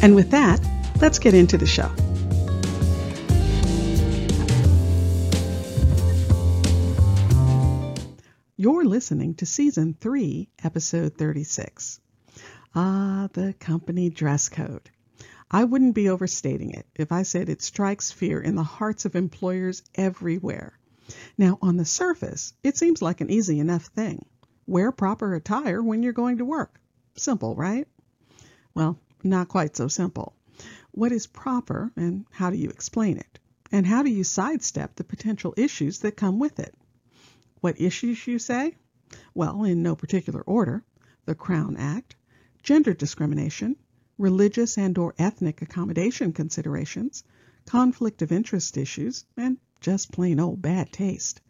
And with that, let's get into the show. You're listening to Season 3, Episode 36. The company dress code. I wouldn't be overstating it if I said it strikes fear in the hearts of employers everywhere. Now, on the surface, it seems like an easy enough thing. Wear proper attire when you're going to work. Simple, right? Well, not quite so simple. What is proper, and how do you explain it? And how do you sidestep the potential issues that come with it? What issues, you say? Well, in no particular order: the Crown Act, gender discrimination, religious and/or ethnic accommodation considerations, conflict of interest issues, and just plain old bad taste.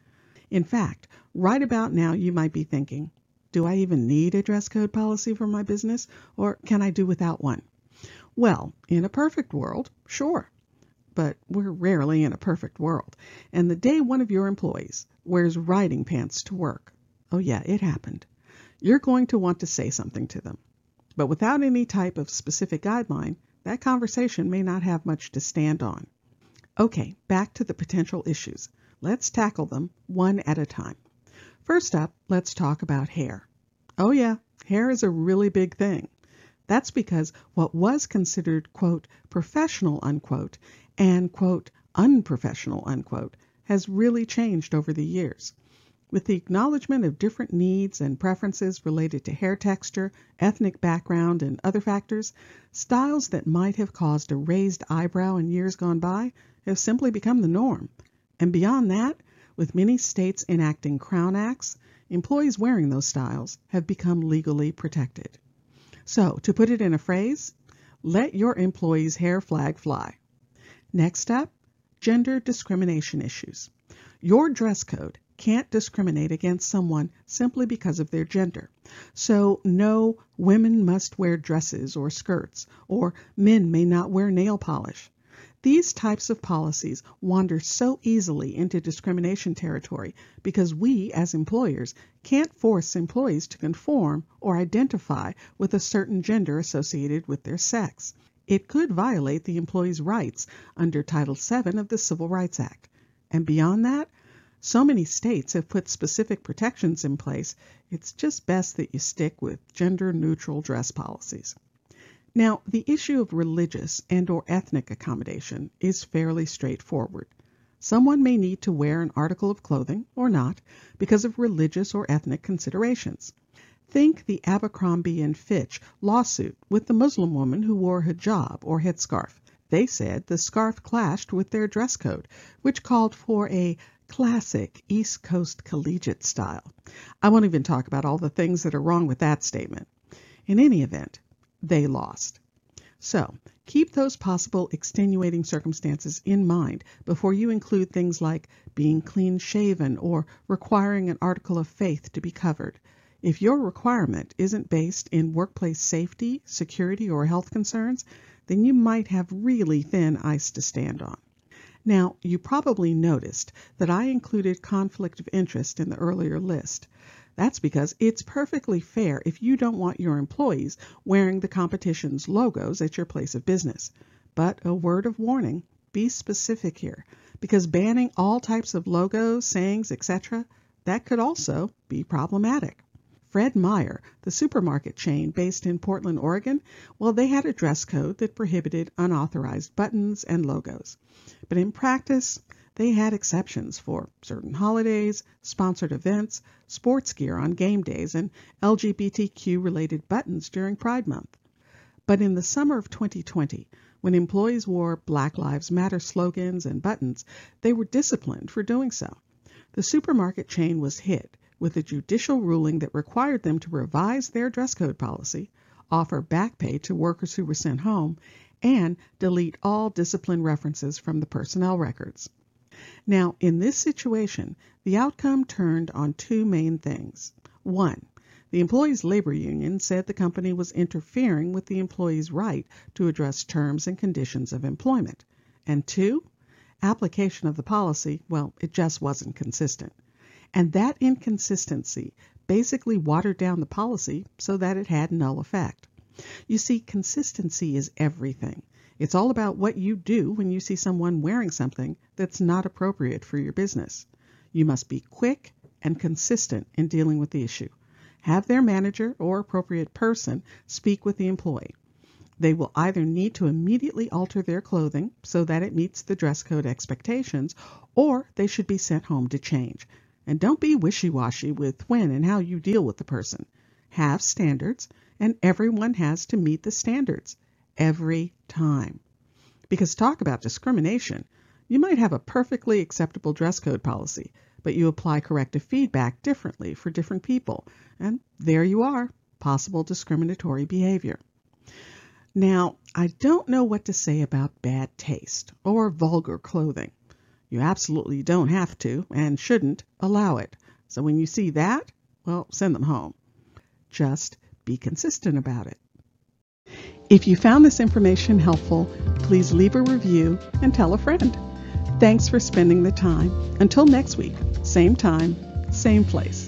In fact, right about now you might be thinking, do I even need a dress code policy for my business, or can I do without one? Well, in a perfect world, sure. But we're rarely in a perfect world. And the day one of your employees wears riding pants to work, oh yeah, it happened, you're going to want to say something to them. But without any type of specific guideline, that conversation may not have much to stand on. Okay, back to the potential issues. Let's tackle them one at a time. First up, let's talk about hair. Oh yeah, hair is a really big thing. That's because what was considered, quote, professional, unquote, and, quote, unprofessional, unquote, has really changed over the years. With the acknowledgement of different needs and preferences related to hair texture, ethnic background, and other factors, styles that might have caused a raised eyebrow in years gone by have simply become the norm. And beyond that, with many states enacting Crown Acts, employees wearing those styles have become legally protected. So, to put it in a phrase, let your employees' hair flag fly. Next up, gender discrimination issues. Your dress code can't discriminate against someone simply because of their gender. So no women must wear dresses or skirts, or men may not wear nail polish. These types of policies wander so easily into discrimination territory because we, as employers, can't force employees to conform or identify with a certain gender associated with their sex. It could violate the employee's rights under Title VII of the Civil Rights Act. And beyond that, so many states have put specific protections in place, it's just best that you stick with gender-neutral dress policies. Now, the issue of religious and/or ethnic accommodation is fairly straightforward. Someone may need to wear an article of clothing, or not, because of religious or ethnic considerations. Think the Abercrombie and Fitch lawsuit with the Muslim woman who wore hijab or headscarf. They said the scarf clashed with their dress code, which called for a classic East Coast collegiate style. I won't even talk about all the things that are wrong with that statement. In any event, they lost. So keep those possible extenuating circumstances in mind before you include things like being clean-shaven or requiring an article of faith to be covered. If your requirement isn't based in workplace safety, security, or health concerns, then you might have really thin ice to stand on. Now, you probably noticed that I included conflict of interest in the earlier list. That's because it's perfectly fair if you don't want your employees wearing the competition's logos at your place of business. But a word of warning, be specific here, because banning all types of logos, sayings, etc., that could also be problematic. Fred Meyer, the supermarket chain based in Portland, Oregon, well, they had a dress code that prohibited unauthorized buttons and logos. But in practice, they had exceptions for certain holidays, sponsored events, sports gear on game days, and LGBTQ-related buttons during Pride Month. But in the summer of 2020, when employees wore Black Lives Matter slogans and buttons, they were disciplined for doing so. The supermarket chain was hit with a judicial ruling that required them to revise their dress code policy, offer back pay to workers who were sent home, and delete all discipline references from the personnel records. Now, in this situation, the outcome turned on two main things. One, the employees' labor union said the company was interfering with the employees' right to address terms and conditions of employment. And two, application of the policy, well, it just wasn't consistent. And that inconsistency basically watered down the policy so that it had null effect. You see, consistency is everything. It's all about what you do when you see someone wearing something that's not appropriate for your business. You must be quick and consistent in dealing with the issue. Have their manager or appropriate person speak with the employee. They will either need to immediately alter their clothing so that it meets the dress code expectations, or they should be sent home to change. And don't be wishy-washy with when and how you deal with the person. Have standards, and everyone has to meet the standards every time. Because talk about discrimination, you might have a perfectly acceptable dress code policy, but you apply corrective feedback differently for different people. And there you are, possible discriminatory behavior. Now, I don't know what to say about bad taste or vulgar clothing. You absolutely don't have to and shouldn't allow it. So when you see that, well, send them home. Just be consistent about it. If you found this information helpful, please leave a review and tell a friend. Thanks for spending the time. Until next week, same time, same place.